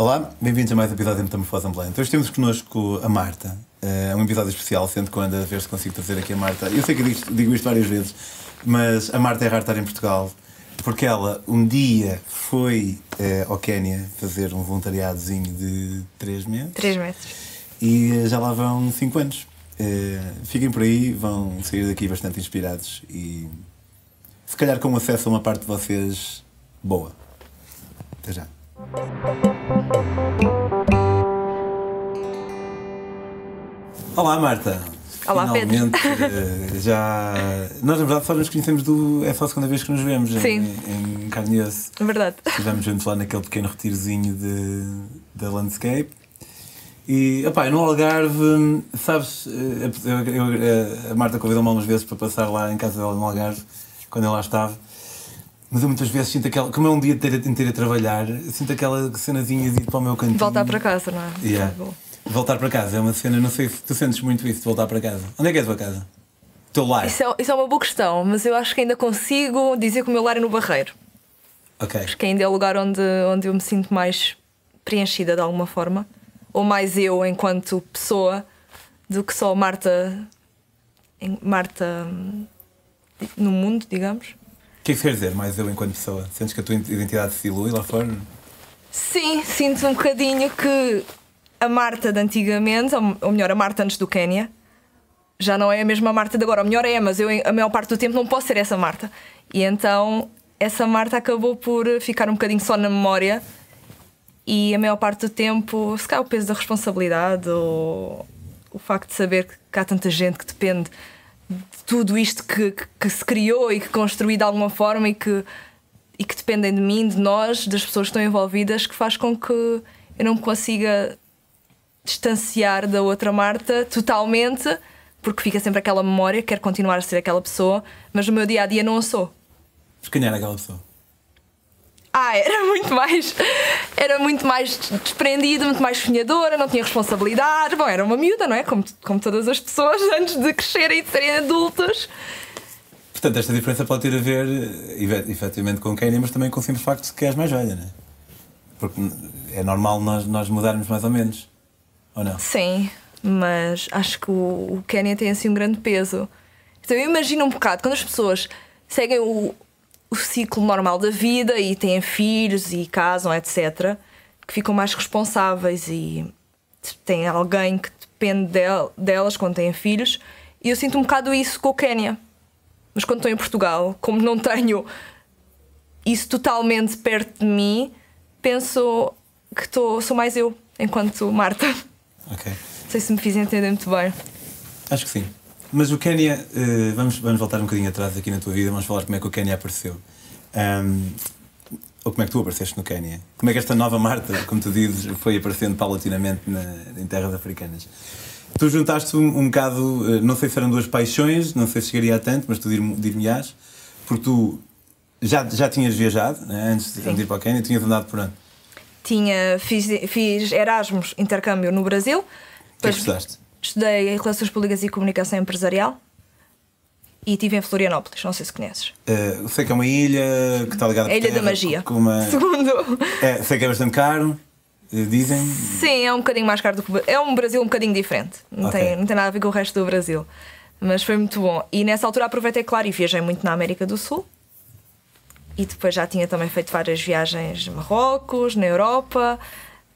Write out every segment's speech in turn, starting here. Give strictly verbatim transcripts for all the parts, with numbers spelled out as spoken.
Olá, bem-vindos a mais um episódio de Metamorfose Ambulante. Hoje temos connosco a Marta. É um episódio especial, sendo que eu ando a ver se consigo trazer aqui a Marta. Eu sei que digo, digo isto várias vezes, mas a Marta é raro estar em Portugal, porque ela um dia foi é, ao Quénia fazer um voluntariadozinho de três meses. três meses. E já lá vão cinco anos. É, fiquem por aí, vão sair daqui bastante inspirados e se calhar com acesso a uma parte de vocês boa. Até já. Olá Marta. Olá Pedro. Já... Nós na verdade só nos conhecemos do... É só a segunda vez que nos vemos. Sim. Em, em carne e osso. Verdade. Estivemos juntos lá naquele pequeno retirozinho da de... Landscape. E opá, no Algarve, sabes, eu, eu, a Marta convidou-me algumas vezes para passar lá em casa dela no Algarve, quando eu lá estava. Mas eu muitas vezes sinto aquela... Como é um dia inteiro a trabalhar, sinto aquela cenazinha de ir para o meu cantinho. Voltar para casa, não é? Yeah. Tá bom. Voltar para casa é uma cena... Não sei se tu sentes muito isso de voltar para casa. Onde é que é a tua casa? O teu lar? Isso é, isso é uma boa questão, mas eu acho que ainda consigo dizer que o meu lar é no Barreiro. Ok. Acho que ainda é o lugar onde, onde eu me sinto mais preenchida de alguma forma. Ou mais eu enquanto pessoa do que só Marta... Marta... no mundo, digamos. O que é que quer dizer mais eu enquanto pessoa? Sentes que a tua identidade se dilui lá fora? Sim, sinto um bocadinho que a Marta de antigamente, ou melhor, a Marta antes do Quénia, já não é a mesma Marta de agora. Ou melhor, é, mas eu a maior parte do tempo não posso ser essa Marta. E então essa Marta acabou por ficar um bocadinho só na memória e a maior parte do tempo, se calhar o peso da responsabilidade ou o facto de saber que há tanta gente que depende de tudo isto que, que, que se criou e que construí de alguma forma e que, e que dependem de mim, de nós, das pessoas que estão envolvidas, que faz com que eu não me consiga distanciar da outra Marta totalmente, porque fica sempre aquela memória, quero continuar a ser aquela pessoa, mas no meu dia a dia não a sou. Mas quem era aquela pessoa? Ah, era muito mais era muito mais desprendida, muito mais sonhadora, não tinha responsabilidades. Bom, era uma miúda, não é? Como, como todas as pessoas antes de crescerem e de serem adultas. Portanto, esta diferença pode ter a ver efetivamente com quem, mas também com o simples facto de que és mais velha, não é? Porque é normal nós, nós mudarmos mais ou menos, ou não? Sim, mas acho que o, o Quénia tem assim um grande peso. Então eu imagino um bocado, quando as pessoas seguem o o ciclo normal da vida e têm filhos e casam, etcétera, que ficam mais responsáveis e têm alguém que depende delas quando têm filhos. E eu sinto um bocado isso com o Quénia. Mas quando estou em Portugal, como não tenho isso totalmente perto de mim, penso que tô, sou mais eu, enquanto Marta. Ok. Não sei se me fiz entender muito bem. Acho que sim. Mas o Quénia, vamos, vamos voltar um bocadinho atrás aqui na tua vida, vamos falar como é que o Quénia apareceu. Um, ou como é que tu apareceste no Quénia? Como é que esta nova Marta, como tu dizes, foi aparecendo paulatinamente na, em terras africanas? Tu juntaste um, um bocado, não sei se eram duas paixões, não sei se chegaria a tanto, mas tu dir-me-ás, porque tu já, já tinhas viajado, né, antes de, de ir para o Quénia, tinhas andado por onde? Tinha, fiz, fiz Erasmus, intercâmbio no Brasil. O que é que estudaste? Estudei em Relações Públicas e Comunicação Empresarial e estive em Florianópolis, não sei se conheces. Uh, sei que é uma ilha que está ligada à Ilha da Magia, com uma... segundo. É, sei que é bastante caro, dizem. Sim, é um bocadinho mais caro do que... É um Brasil um bocadinho diferente, não, okay. tem, não tem nada a ver com o resto do Brasil. Mas foi muito bom. E nessa altura aproveitei, claro, e viajei muito na América do Sul. E depois já tinha também feito várias viagens a Marrocos, na Europa...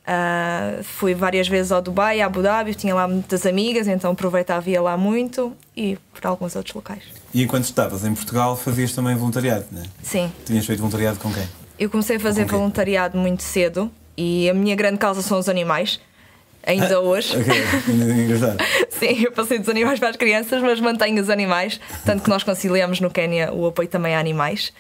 Uh, fui várias vezes ao Dubai, a Abu Dhabi, tinha lá muitas amigas, então aproveitava e ia lá muito e por alguns outros locais. E enquanto estavas em Portugal fazias também voluntariado, não é? Sim. Tinhas feito voluntariado com quem? Eu comecei a fazer com voluntariado quem? muito cedo e a minha grande causa são os animais, ainda ah, hoje. Ok, ainda é engraçado. Sim, eu passei dos animais para as crianças, mas mantenho os animais, tanto que nós conciliamos no Quénia o apoio também a animais.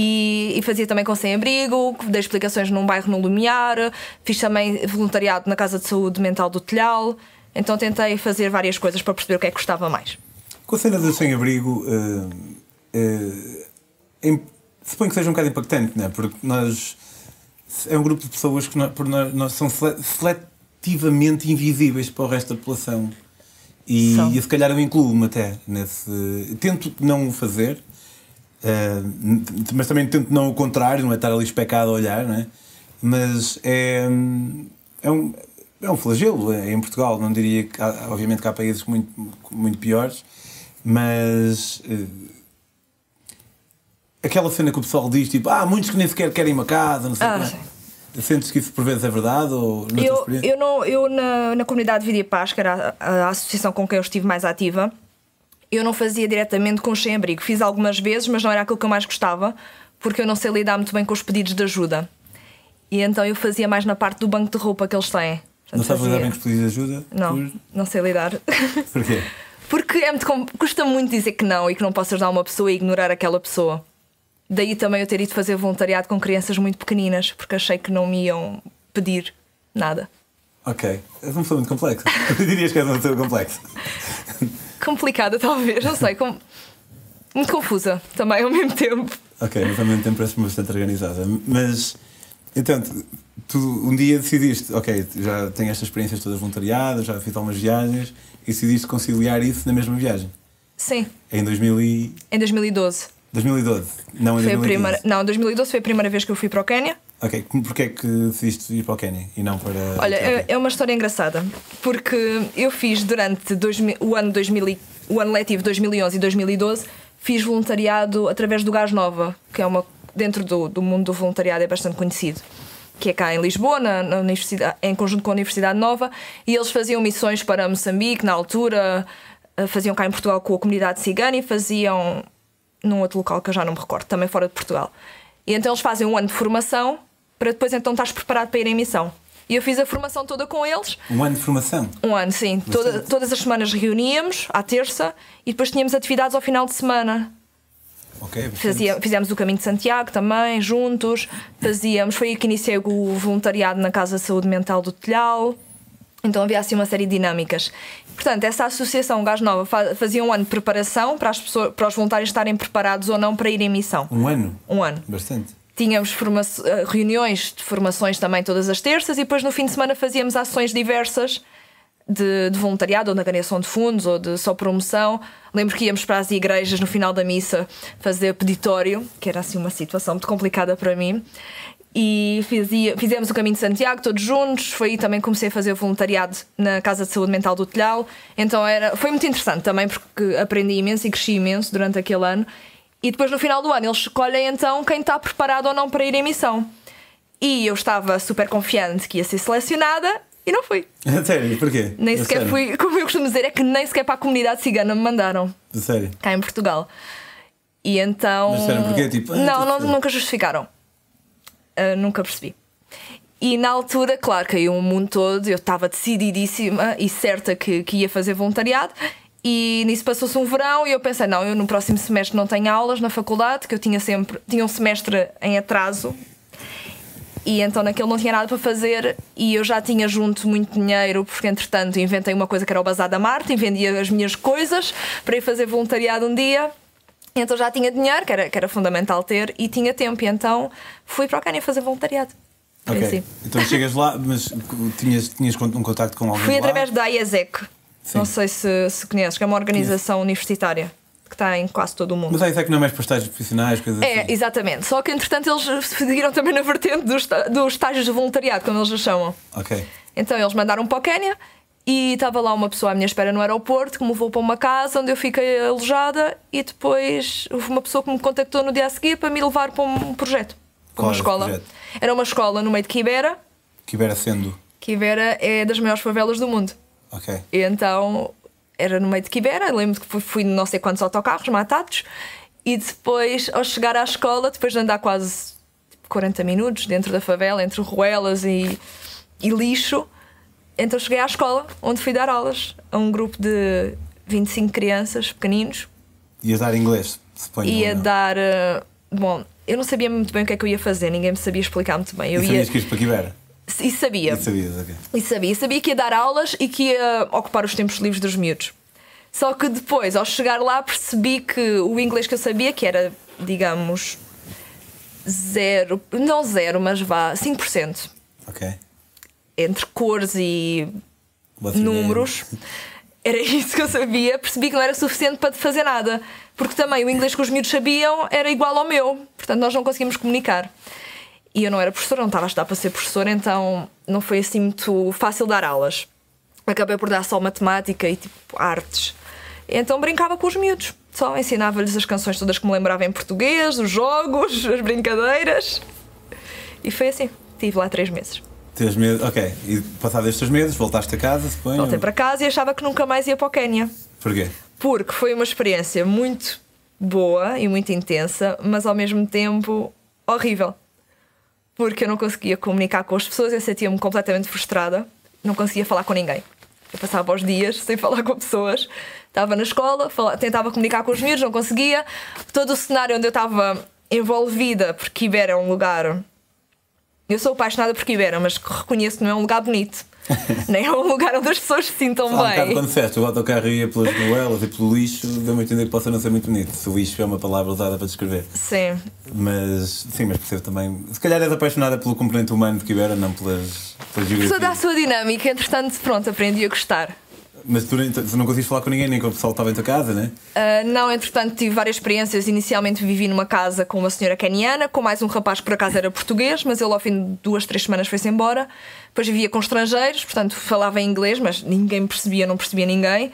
E, e fazia também com sem-abrigo, dei explicações num bairro no Lumiar, fiz também voluntariado na Casa de Saúde Mental do Telhal, então tentei fazer várias coisas para perceber o que é que gostava mais. Com a cena do sem-abrigo, uh, uh, em, suponho que seja um bocado impactante, não é? Porque nós. É um grupo de pessoas que nós, por nós, nós são seletivamente invisíveis para o resto da população. E, e se calhar eu incluo-me até nesse. Tento não o fazer. Uh, mas também tento não o contrário, não é estar ali especado a olhar, não é? mas é, é, um, é um flagelo em Portugal. Não diria que, obviamente, que há países muito, muito piores, mas uh, aquela cena que o pessoal diz, tipo, ah, muitos que nem sequer querem uma casa, não sei ah, como. Sentes que isso por vezes é verdade? Ou na eu, eu, não, eu na, na comunidade Vida e Paz, que era a, a associação com quem eu estive mais ativa, eu não fazia diretamente com sem-abrigo. Fiz algumas vezes, mas não era aquilo que eu mais gostava, porque eu não sei lidar muito bem com os pedidos de ajuda. E então eu fazia mais na parte do banco de roupa que eles têm. Portanto, não sabes fazia... lidar bem com os pedidos de ajuda? Não, por... não sei lidar. Porquê? Porque é muito... custa muito dizer que não e que não posso ajudar uma pessoa e ignorar aquela pessoa. Daí também eu ter ido fazer voluntariado com crianças muito pequeninas, porque achei que não me iam pedir nada. Ok. És uma pessoa muito complexa. Tu dirias que és uma pessoa complexa. Complicada, talvez, não sei. Com... Muito confusa também ao mesmo tempo. Ok, mas ao mesmo tempo parece-me bastante organizada. Mas, entretanto, tu um dia decidiste, ok, já tenho estas experiências todas voluntariadas, já fiz algumas viagens, e decidiste conciliar isso na mesma viagem? Sim. Em dois mil e... Em dois mil e doze. dois mil e doze? Não, em dois mil e quinze. Primeira... Não, em dois mil e doze foi a primeira vez que eu fui para o Quénia. Ok, porquê é que decidiste ir para o Quénia e não para... Olha, é uma história engraçada, porque eu fiz durante dois mil, o, ano dois mil, o ano letivo dois mil e onze e dois mil e doze, fiz voluntariado através do GAS Nova, que é uma... dentro do, do mundo do voluntariado é bastante conhecido, que é cá em Lisboa, na, na universidade, em conjunto com a Universidade Nova, e eles faziam missões para Moçambique, na altura, faziam cá em Portugal com a comunidade cigana e faziam... num outro local que eu já não me recordo, também fora de Portugal. E então eles fazem um ano de formação para depois então estás preparado para ir em missão. E eu fiz a formação toda com eles. Um ano de formação? Um ano, sim. Toda, todas as semanas reuníamos, à terça, e depois tínhamos atividades ao final de semana. Okay, Fazia, fizemos o Caminho de Santiago também, juntos. Fazíamos, foi aí que iniciei o voluntariado na Casa de Saúde Mental do Telhal. Então havia assim uma série de dinâmicas. Portanto, essa associação GAS Nova fazia um ano de preparação para, as pessoas, para os voluntários estarem preparados ou não para ir em missão. Um ano? Um ano. Bastante. Tínhamos forma- reuniões de formações também todas as terças e depois no fim de semana fazíamos ações diversas de, de voluntariado ou de angariação de fundos ou de só promoção. Lembro que íamos para as igrejas no final da missa fazer peditório, que era assim uma situação muito complicada para mim. E fazia, fizemos o Caminho de Santiago todos juntos. Foi aí também que comecei a fazer voluntariado na Casa de Saúde Mental do Telhal. Então era, foi muito interessante também, porque aprendi imenso e cresci imenso durante aquele ano. E depois no final do ano eles escolhem então quem está preparado ou não para ir em missão. E eu estava super confiante que ia ser selecionada e não fui. Sério? Porquê? Nem é sequer sério? Fui, como eu costumo dizer, é que nem sequer para a comunidade cigana me mandaram. Sério? Cá em Portugal. E então... Mas sério, porquê? Tipo, não, não, nunca justificaram. Uh, nunca percebi. E na altura, claro, caiu o mundo todo. Eu estava decididíssima e certa que, que ia fazer voluntariado. E nisso passou-se um verão e eu pensei, não, eu no próximo semestre não tenho aulas na faculdade, que eu tinha sempre, tinha um semestre em atraso. E então naquele não tinha nada para fazer. E eu já tinha junto muito dinheiro, porque entretanto inventei uma coisa que era o Bazar da Marta, e vendia as minhas coisas para ir fazer voluntariado um dia. Então já tinha dinheiro, que era, que era fundamental ter, e tinha tempo, e então fui para o Quénia fazer voluntariado. Ok, assim. Então chegas lá, mas tinhas, tinhas um contacto com alguém? Fui lá? Através da AIESEC, não sei se, se conheces, que é uma organização Conheço. universitária que está em quase todo o mundo. Mas a AIESEC não é mais para estágios profissionais? Coisas é, assim. Exatamente, só que entretanto eles seguiram também na vertente dos, dos estágios de voluntariado, como eles a chamam. Ok. Então eles mandaram para o Quénia. E estava lá uma pessoa à minha espera no aeroporto que me levou para uma casa onde eu fiquei alojada e depois houve uma pessoa que me contactou no dia a seguir para me levar para um projeto, para uma escola. Projeto? Era uma escola no meio de Kibera. Kibera sendo? Kibera é das maiores favelas do mundo. Ok. E então era no meio de Kibera, lembro que fui de não sei quantos autocarros matados e depois ao chegar à escola, depois de andar quase quarenta minutos dentro da favela, entre ruelas e, e lixo, então cheguei à escola, onde fui dar aulas a um grupo de vinte e cinco crianças, pequeninos. Ias dar inglês, suponho? Ia dar... Bom, eu não sabia muito bem o que é que eu ia fazer, ninguém me sabia explicar muito bem. Eu e sabias ia... que ias para Kibera? E sabia. E sabias, ok. E sabia. E sabia que ia dar aulas e que ia ocupar os tempos livres dos miúdos. Só que depois, ao chegar lá, percebi que o inglês que eu sabia, que era, digamos, zero... Não zero, mas vá, cinco por cento. Ok. Entre cores e Batirei. números, era isso que eu sabia. Percebi que não era suficiente para fazer nada, porque também o inglês que os miúdos sabiam era igual ao meu, portanto nós não conseguíamos comunicar. e eu não era professora, não estava a estudar para ser professora, então não foi assim muito fácil dar aulas. Acabei por dar só matemática e tipo artes. Então brincava com os miúdos, só ensinava-lhes as canções todas que me lembrava em português, os jogos, as brincadeiras. E foi assim, estive lá três meses. Três meses, ok. E passados estes meses voltaste a casa, suponho? Voltei para casa e achava que nunca mais ia para o Quénia. Porquê? Porque foi uma experiência muito boa e muito intensa, mas ao mesmo tempo horrível. Porque eu não conseguia comunicar com as pessoas, eu sentia-me completamente frustrada, não conseguia falar com ninguém. Eu passava os dias sem falar com pessoas. Estava na escola, falava, tentava comunicar com os miúdos, não conseguia. Todo o cenário onde eu estava envolvida, porque Kibera é um lugar... Eu sou apaixonada por Kibera, mas reconheço que não é um lugar bonito. Nem é um lugar onde as pessoas se sintam ah, bem. Um quando disseste, o autocarro ia pelas novelas e pelo lixo, deu-me a entender que possa não ser muito bonito. Se o lixo é uma palavra usada para descrever. Sim. Mas, sim, mas percebo também. Se calhar és apaixonada pelo componente humano de Kibera, não pelas, pelas geografias. Toda a sua dinâmica, entretanto, pronto, aprendi a gostar. Mas tu não conseguiste falar com ninguém, nem com o pessoal que estava em tua casa, não é? Uh, não, entretanto tive várias experiências. Inicialmente vivi numa casa com uma senhora queniana, com mais um rapaz que por acaso era português, mas ele ao fim de duas, três semanas foi-se embora. Depois vivia com estrangeiros, portanto falava em inglês, mas ninguém me percebia, não percebia ninguém.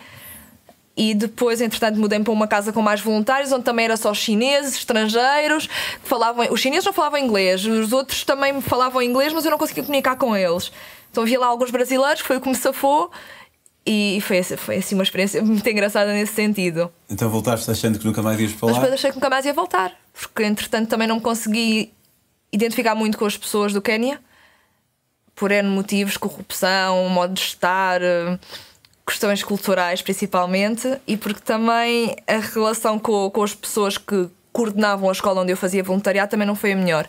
E depois, entretanto, mudei para uma casa com mais voluntários, onde também era só chineses, estrangeiros, que falavam... Os chineses não falavam inglês, os outros também me falavam inglês, mas eu não conseguia comunicar com eles. Então havia lá alguns brasileiros, foi o que me safou. E foi, foi assim uma experiência muito engraçada nesse sentido. Então voltaste achando que nunca mais ias para lá? Mas depois achei que nunca mais ia voltar, porque entretanto também não me consegui identificar muito com as pessoas do Quénia, por N motivos, corrupção, modo de estar, questões culturais principalmente, e porque também a relação com, com as pessoas que coordenavam a escola onde eu fazia voluntariado também não foi a melhor.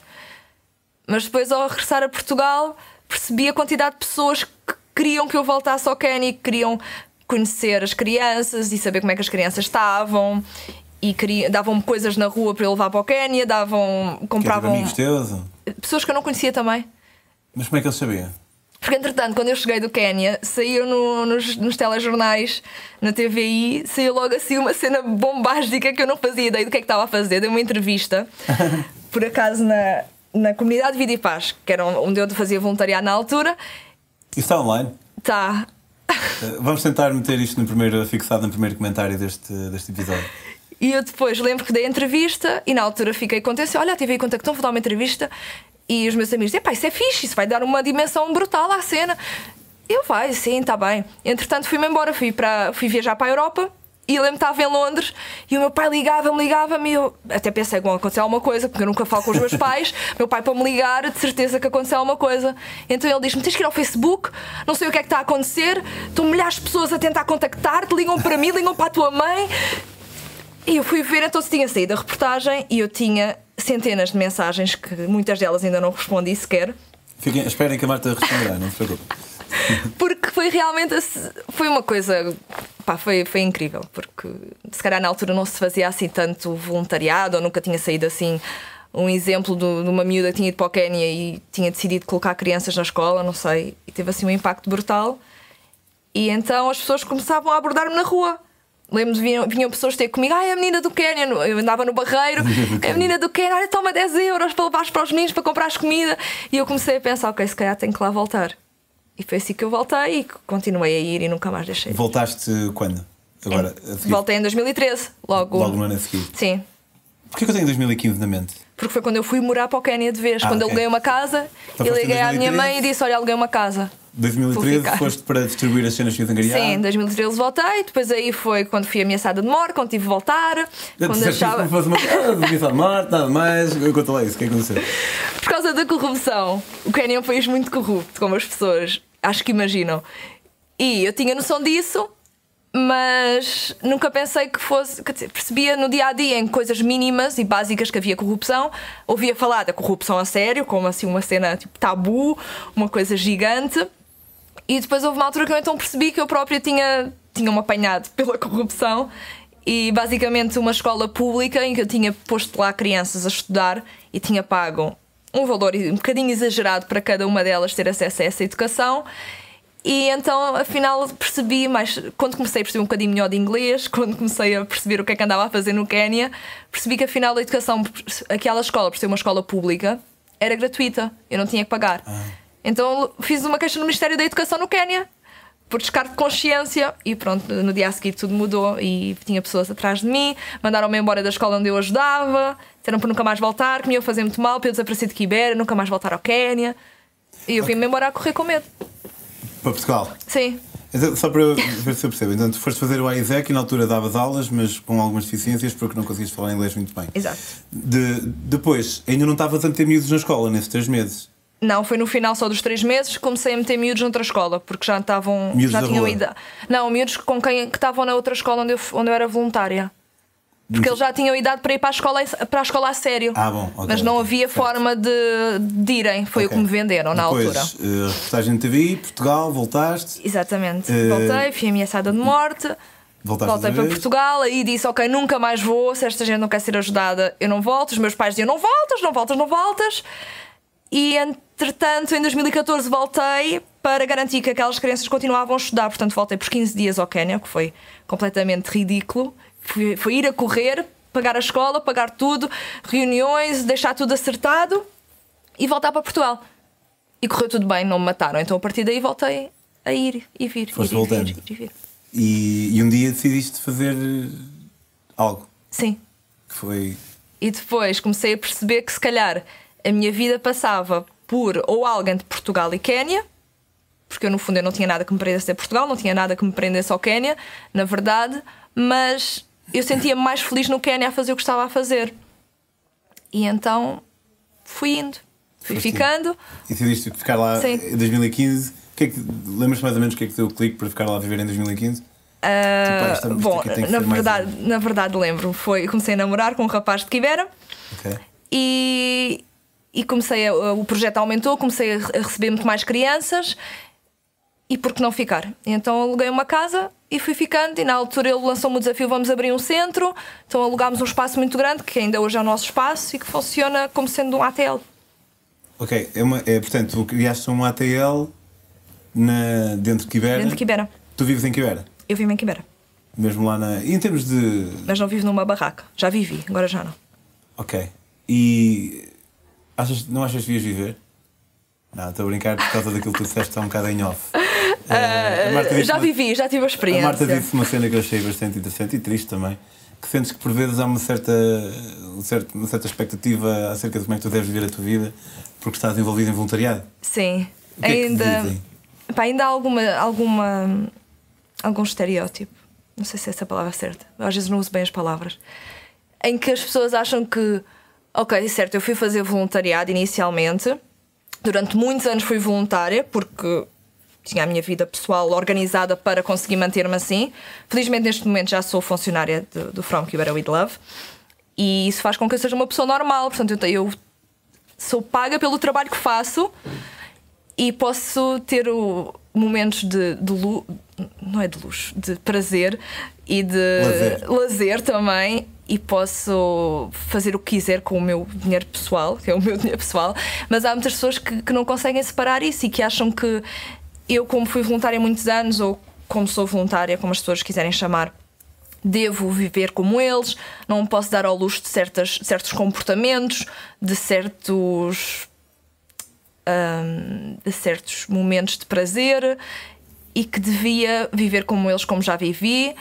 Mas depois, ao regressar a Portugal, percebi a quantidade de pessoas que queriam que eu voltasse ao Quénia, queriam conhecer as crianças e saber como é que as crianças estavam, e queriam, davam-me coisas na rua para eu levar para o Quénia, davam, compravam... Amigos teus? Pessoas que eu não conhecia também. Mas como é que eles sabiam? Porque entretanto, quando eu cheguei do Quénia, saiu no, nos, nos telejornais, na T V I, saiu logo assim uma cena bombástica que eu não fazia ideia do que é que estava a fazer. Dei uma entrevista, por acaso na, na comunidade Vida e Paz, que era onde eu fazia voluntariado na altura. Isso está online? Está. Vamos tentar meter isto no primeiro, fixado no primeiro comentário deste, deste episódio. E eu depois lembro que dei a entrevista e na altura fiquei contente. Olha, tive aí contactão, vou dar uma entrevista. E os meus amigos dizem, pá, isso é fixe, isso vai dar uma dimensão brutal à cena. Eu, vai, sim, está bem. Entretanto fui-me embora, fui, para, fui viajar para a Europa. E eu lembro que estava em Londres e o meu pai ligava-me, ligava-me e eu até pensei, bom, aconteceu alguma coisa, porque eu nunca falo com os meus pais. Meu pai, para me ligar, de certeza que aconteceu alguma coisa. Então ele diz-me, tens que ir ao Facebook, não sei o que é que está a acontecer, estão milhares de pessoas a tentar contactar-te, ligam para mim, ligam para a tua mãe. E eu fui ver, então se tinha saído a reportagem e eu tinha centenas de mensagens, que muitas delas ainda não respondi sequer. Fiquem, esperem que a Marta responderá, não se preocupe. Porque foi realmente, foi uma coisa, pá, foi, foi incrível, porque se calhar na altura não se fazia assim tanto voluntariado, ou nunca tinha saído assim um exemplo de uma miúda que tinha ido para o Quénia e tinha decidido colocar crianças na escola, não sei, e teve assim um impacto brutal. E então as pessoas começavam a abordar-me na rua. Lembro-me, vinham, vinham pessoas ter comigo, ah, é a menina do Quénia, eu andava no Barreiro, é a menina do Quénia, olha, toma dez euros para levares para os meninos, para comprares comida. E eu comecei a pensar, ok, se calhar tenho que lá voltar. E foi assim que eu voltei e continuei a ir e nunca mais deixei. Voltaste quando? Agora, em, voltei em dois mil e treze, logo. Logo no ano a seguir? Sim. Porquê que eu tenho dois mil e quinze na mente? Porque foi quando eu fui morar para o Quénia de vez, ah, quando okay. aluguei uma casa, então, e liguei à minha mãe e disse, olha, aluguei uma casa. dois mil e treze foste para distribuir as cenas que eu engariava? Sim, em dois mil e treze voltei, depois aí foi quando fui ameaçada de morte, quando tive de voltar. Já quando achava... que fosse uma casa, de morte, nada mais, conta lá isso, o que aconteceu? Por causa da corrupção, o Quénia é um país muito corrupto, como as pessoas acho que imaginam. E eu tinha noção disso, mas nunca pensei que fosse... Quer dizer, percebia no dia-a-dia em coisas mínimas e básicas que havia corrupção. Ouvia falar da corrupção a sério, como assim uma cena tipo tabu, uma coisa gigante. E depois houve uma altura que eu então percebi que eu própria tinha, tinha-me apanhado pela corrupção. E basicamente uma escola pública em que eu tinha posto lá crianças a estudar e tinha pago um valor um bocadinho exagerado para cada uma delas ter acesso a essa educação. E então, afinal, percebi mais... Quando comecei a perceber um bocadinho melhor de inglês, quando comecei a perceber o que é que andava a fazer no Quénia, percebi que, afinal, a educação... Aquela escola, por ser uma escola pública, era gratuita, eu não tinha que pagar. Ah. Então fiz uma queixa no Ministério da Educação no Quénia, por descargo de consciência, e pronto, no dia a seguir tudo mudou e tinha pessoas atrás de mim, mandaram-me embora da escola onde eu ajudava, disseram para nunca mais voltar, que me iam fazer muito mal, para eu desaparecer de Kibera, nunca mais voltar ao Quénia, e eu okay. vim-me embora a correr com medo. Para Portugal? Sim. Só para ver se eu percebo, então tu foste fazer o AIESEC e na altura davas aulas, mas com algumas deficiências porque não conseguiste falar inglês muito bem. Exato. De, depois, ainda não estavas a meter miúdos na escola nesses três meses? Não, foi no final só dos três meses que comecei a meter miúdos noutra escola, porque já estavam. Miúdos já tinham ido. Não, miúdos com quem que estavam na outra escola onde eu, onde eu era voluntária. Porque eles já tinham idade para ir para a escola, para a, escola a sério. Ah, bom, okay, mas não havia okay. forma de, de irem. Foi okay. o que me venderam na Depois, altura. Uh, reportagem na T V I, Portugal, voltaste. Exatamente. Uh, Voltei, fui ameaçada de morte. Voltei para Portugal e disse: ok, nunca mais vou. Se esta gente não quer ser ajudada, eu não volto. Os meus pais diziam: não voltas, não voltas, não voltas. E entretanto, em dois mil e catorze, voltei para garantir que aquelas crianças continuavam a estudar. Portanto, voltei por quinze dias ao Quénia, que foi completamente ridículo. Foi, foi ir a correr, pagar a escola, pagar tudo, reuniões, deixar tudo acertado e voltar para Portugal. E correu tudo bem, não me mataram. Então a partir daí voltei a ir e vir. Foste ir, voltando. Ir, ir, ir, ir. E, e um dia decidiste fazer algo. Sim. Que foi... E depois comecei a perceber que se calhar a minha vida passava por ou algo entre Portugal e Quénia, porque eu no fundo eu não tinha nada que me prendesse a Portugal, não tinha nada que me prendesse ao Quénia, na verdade, mas... eu sentia-me mais feliz no Quénia a fazer o que estava a fazer. E então fui indo, fui Foste ficando. E decidiste ficar lá Sim. em dois mil e quinze. Que é que, lembras-te mais ou menos o que é que deu o clique para ficar lá a viver em dois mil e quinze? Uh, tipo, bom, na verdade, mais... na verdade lembro-me. Foi, comecei a namorar com um rapaz de Kibera okay. e, e comecei a, o projeto aumentou, comecei a receber muito mais crianças. E por que não ficar? Então aluguei uma casa e fui ficando. E na altura ele lançou-me o desafio: vamos abrir um centro. Então alugámos um espaço muito grande, que ainda hoje é o nosso espaço, e que funciona como sendo um A T L. Ok, é uma, é, portanto tu criaste um A T L na, dentro de Kibera? Dentro de Kibera. Tu vives em Kibera? Eu vivo em Kibera. Mesmo lá na... E em termos de... Mas não vivo numa barraca, já vivi, agora já não. Ok, e achas, não achas que devias viver? Não, estou a brincar por causa daquilo que tu disseste, está um bocado em off. Uh, já vivi, uma... já tive a experiência. A Marta disse uma cena que eu achei bastante interessante e triste também, que sentes que por vezes há uma certa, um certo, uma certa expectativa acerca de como é que tu deves viver a tua vida porque estás envolvida em voluntariado. Sim. O que ainda é que te dizem? Pá, ainda há alguma, alguma, algum estereótipo, não sei se é essa palavra certa, eu às vezes não uso bem as palavras, em que as pessoas acham que, ok, certo, eu fui fazer voluntariado inicialmente, durante muitos anos fui voluntária porque tinha a minha vida pessoal organizada para conseguir manter-me assim. Felizmente, neste momento, já sou funcionária do, do From Kibera With Love. E isso faz com que eu seja uma pessoa normal. Portanto, eu, eu sou paga pelo trabalho que faço e posso ter o, momentos de, de luxo, não é de luxo, de prazer e de lazer. lazer também. E posso fazer o que quiser com o meu dinheiro pessoal, que é o meu dinheiro pessoal. Mas há muitas pessoas que, que não conseguem separar isso e que acham que... eu, como fui voluntária há muitos anos, ou como sou voluntária, como as pessoas quiserem chamar, devo viver como eles, não posso dar ao luxo de certas, certos comportamentos, de certos, hum, de certos momentos de prazer, e que devia viver como eles, como já vivi,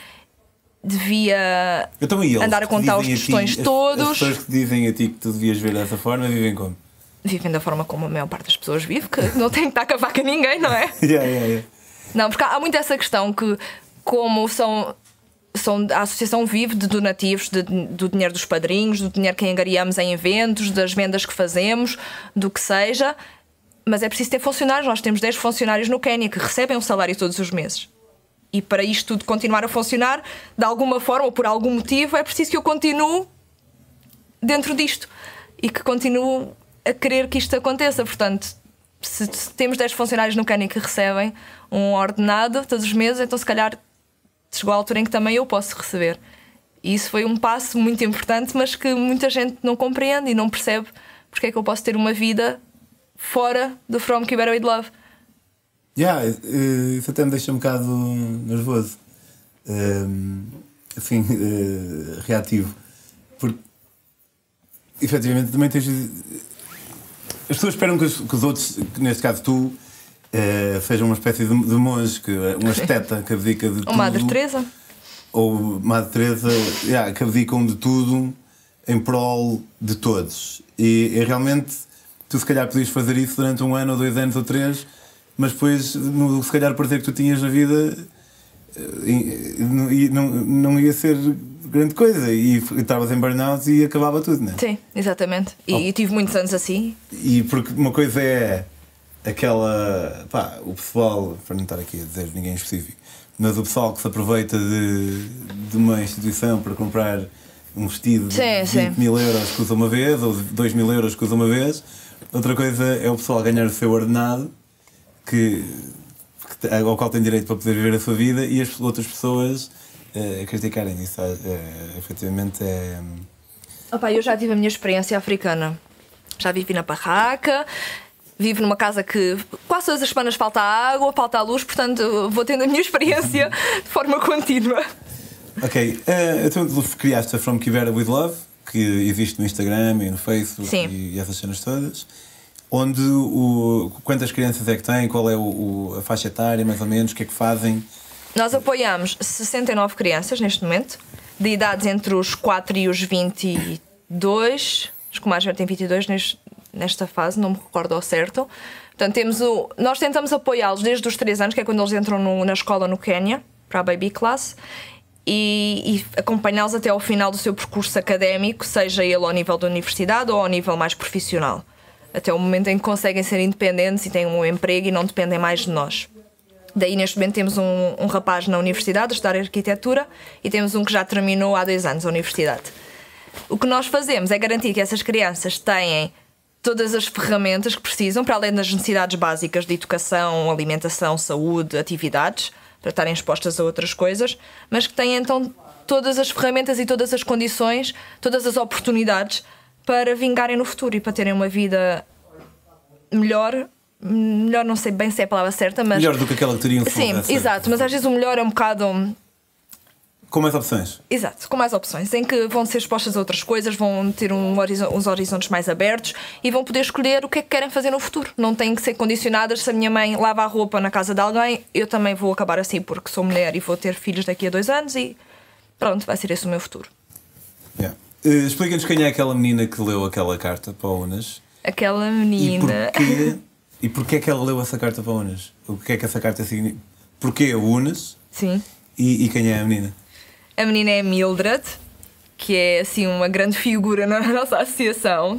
devia então, eles, andar a contar os questões todos. As pessoas que dizem a ti que tu devias ver dessa forma vivem como? Vivem da forma como a maior parte das pessoas vive, que não tem que estar a cavar com ninguém, não é? yeah, yeah, yeah. Não, porque há, há muito essa questão que, como são, são a associação vive de donativos, de, do dinheiro dos padrinhos, do dinheiro que angariamos em eventos, das vendas que fazemos, do que seja, mas é preciso ter funcionários. Nós temos dez funcionários no Quénia que recebem um salário todos os meses. E para isto tudo continuar a funcionar, de alguma forma ou por algum motivo, é preciso que eu continue dentro disto e que continue a querer que isto aconteça. Portanto, se temos dez funcionários no Quénia que recebem um ordenado todos os meses, então se calhar chegou a altura em que também eu posso receber. E isso foi um passo muito importante, mas que muita gente não compreende e não percebe porque é que eu posso ter uma vida fora do From Kibera With Love. Yeah, isso até me deixa um bocado nervoso, um, assim, uh, reativo, porque efetivamente também tens... As pessoas esperam que os, que os outros, que neste caso tu, eh, sejam uma espécie de, de monge, que, um esteta que abdica de tudo. Ou Madre Teresa. Ou Madre Teresa, yeah, que abdicam de tudo em prol de todos. E, e realmente, tu se calhar podias fazer isso durante um ano, ou dois anos, ou três, mas depois, no, se calhar, o prazer que tu tinhas na vida e, e, não, não ia ser grande coisa, e estavas em burnout e acabava tudo, não é? Sim, exatamente. E oh. eu tive muitos anos assim. E porque uma coisa é aquela... Pá, o pessoal, para não estar aqui a dizer ninguém em específico, mas o pessoal que se aproveita de, de uma instituição para comprar um vestido de sim, vinte sim. mil euros que usa uma vez, ou dois mil euros que usa uma vez. Outra coisa é o pessoal ganhar o seu ordenado, que, que, ao qual tem direito para poder viver a sua vida, e as outras pessoas uh, criticarem isso. Uh, efetivamente é... Opa, eu já tive a minha experiência africana. Já vivi na barraca, vivo numa casa que quase todas as semanas falta água, falta a luz, portanto vou tendo a minha experiência de forma contínua. Ok, uh, então criaste a From Kibera With Love, que existe no Instagram e no Facebook Sim. e essas cenas todas. Onde o, quantas crianças é que têm? Qual é o, o, a faixa etária, mais ou menos? O que é que fazem? Nós apoiamos sessenta e nove crianças neste momento, de idades entre os quatro e os vinte e dois. Acho que o mais velho tem vinte e dois neste, nesta fase, não me recordo ao certo. Portanto, temos o, nós tentamos apoiá-los desde os três anos, que é quando eles entram no, na escola no Quénia, para a baby class, e, e acompanhá-los até ao final do seu percurso académico, seja ele ao nível da universidade ou ao nível mais profissional, até o momento em que conseguem ser independentes e têm um emprego e não dependem mais de nós. Daí, neste momento, temos um, um rapaz na universidade a estudar arquitetura e temos um que já terminou há dois anos a universidade. O que nós fazemos é garantir que essas crianças têm todas as ferramentas que precisam, para além das necessidades básicas de educação, alimentação, saúde, atividades, para estarem expostas a outras coisas, mas que têm, então, todas as ferramentas e todas as condições, todas as oportunidades para vingarem no futuro e para terem uma vida melhor. Melhor, não sei bem se é a palavra certa, mas... Melhor do que aquela que teriam sido. Sim, essa. Exato, mas às vezes o melhor é um bocado... Com mais opções. Exato, com mais opções, em que vão ser expostas a outras coisas, vão ter um horizo- uns horizontes mais abertos e vão poder escolher o que é que querem fazer no futuro. Não têm que ser condicionadas. Se a minha mãe lava a roupa na casa de alguém, eu também vou acabar assim, porque sou mulher e vou ter filhos daqui a dois anos e pronto, vai ser esse o meu futuro. Yeah. Uh, explica-nos quem é aquela menina que leu aquela carta para a U N A S. Aquela menina... E porquê, e porquê é que ela leu essa carta para a U N A S? O que é que essa carta significa? Porquê a U N A S? Sim. E, e quem é a menina? A menina é a Mildred, que é assim uma grande figura na nossa associação.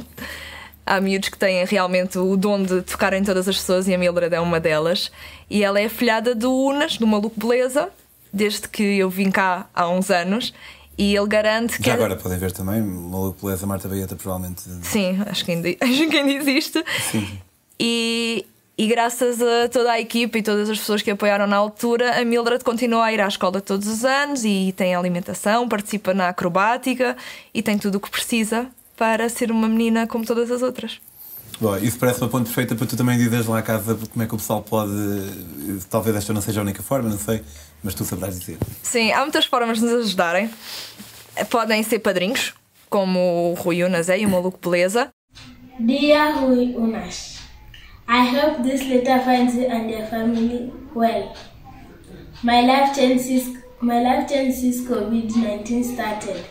Há miúdos que têm realmente o dom de tocar em todas as pessoas e a Mildred é uma delas. E ela é afilhada do U N A S, do Maluco Beleza, desde que eu vim cá há uns anos. E ele garante que... Já agora podem ver também, Maluco Beleza, Marta Baeta, provavelmente... Sim, acho que ainda, acho que ainda existe. Sim. E, e graças a toda a equipa e todas as pessoas que apoiaram na altura, a Mildred continua a ir à escola todos os anos e tem alimentação, participa na acrobática e tem tudo o que precisa para ser uma menina como todas as outras. Bom, isso parece uma ponte perfeita para tu também dizeres lá à casa como é que o pessoal pode... Talvez esta não seja a única forma, não sei, mas tu sabrás dizer. Sim, há muitas formas de nos ajudarem. Podem ser padrinhos, como o Rui Unas é e o Maluco Beleza. Dear Rui Unas, I hope this letter finds you and your family well. My life changes, my life changes covid nineteen started.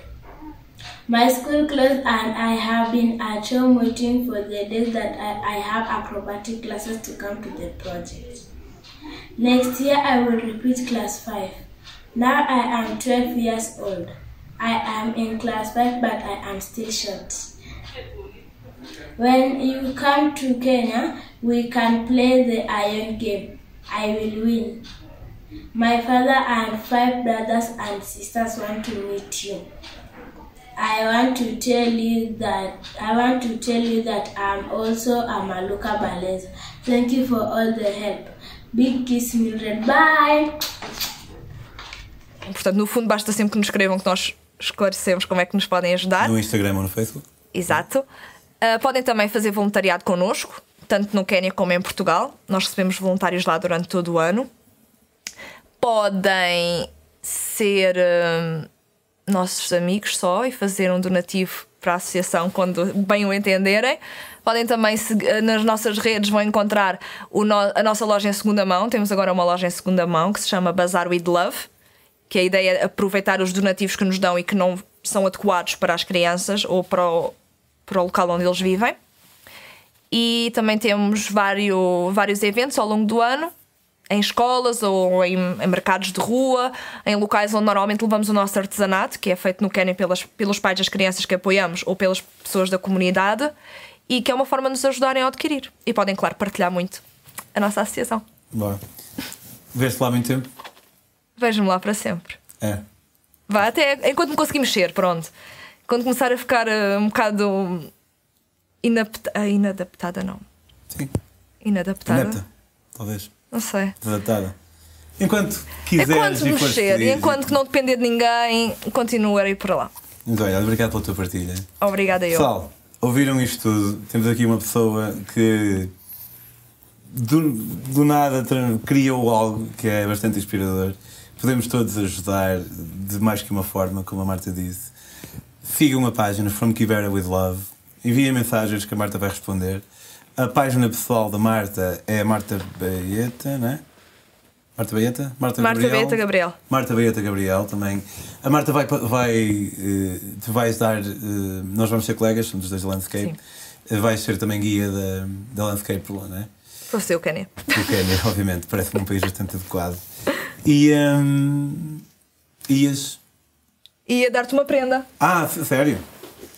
My school closed and I have been at home waiting for the days that I, I have acrobatic classes to come to the project. Next year I will repeat class five. Now I am twelve years old. I am in class five but I am still short. When you come to Kenya, we can play the iron game. I will win. My father and five brothers and sisters want to meet you. I want to tell you that I want to tell you that I'm also a Maluca Beleza. Thank you for all the help. Big kiss, Mildred. Bye! Portanto, no fundo, basta sempre que nos escrevam que nós esclarecemos como é que nos podem ajudar. No Instagram ou no Facebook. Exato. Uh, podem também fazer voluntariado connosco, tanto no Quénia como em Portugal. Nós recebemos voluntários lá durante todo o ano. Podem ser... Uh, nossos amigos só e fazer um donativo para a associação quando bem o entenderem. Podem também, nas nossas redes, vão encontrar o no, a nossa loja em segunda mão. Temos agora uma loja em segunda mão que se chama Bazar with Love, que a ideia é aproveitar os donativos que nos dão e que não são adequados para as crianças ou para o, para o local onde eles vivem. E também temos vários, vários eventos ao longo do ano, em escolas ou em, em mercados de rua, em locais onde normalmente levamos o nosso artesanato, que é feito no Quénia pelas, pelos pais das crianças que apoiamos ou pelas pessoas da comunidade, e que é uma forma de nos ajudarem a adquirir. E podem, claro, partilhar muito a nossa associação. Bora. Vês-te lá muito tempo? Vejo-me lá para sempre. É. Vá até enquanto me conseguir mexer, pronto. Quando começar a ficar uh, um bocado inapta... inadaptada, não. Sim. Inadaptada. Inapta, talvez. Não sei. Desadaptada. Enquanto quiseres, enquanto me mexer e enquanto que não depender de ninguém, continuo a ir para lá. Muito bem, obrigado pela tua partilha. Obrigada, eu. Pessoal, ouviram isto tudo? Temos aqui uma pessoa que do, do nada criou algo que é bastante inspirador. Podemos todos ajudar de mais que uma forma, como a Marta disse. Sigam a página From Kibera With Love. Enviem mensagens que a Marta vai responder. A página pessoal da Marta é Marta Baeta, não é? Marta Baeta? Marta, Marta Gabriel. Baeta Gabriel. Marta Baeta Gabriel também. A Marta vai... vai tu vais dar... Nós vamos ser colegas, somos os dois da Landscape. Sim. Vais ser também guia da, da Landscape por lá, não é? Vou ser o Quénia. O Quénia, obviamente. Parece-me um país bastante adequado. E... Um, ias... Ia dar-te uma prenda. Ah, a sério?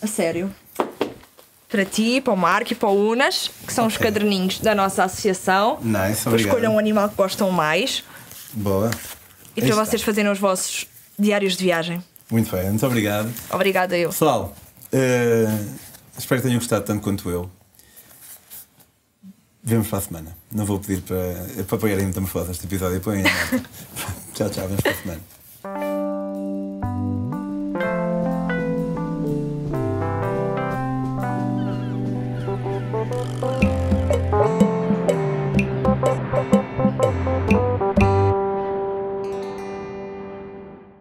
A sério. Para ti, para o Marco e para o Unas, que são okay. Os caderninhos da nossa associação. Nice, obrigado. Escolham um animal que gostam mais. Boa. E para vocês fazerem os vossos diários de viagem. Muito bem, muito obrigado. Obrigada eu. Pessoal, uh, espero que tenham gostado tanto quanto eu. Vemos para a semana. Não vou pedir para, para apoiarem Metamorfose este episódio. Põem a nota. Tchau, tchau. Vemos para a semana. Thank you.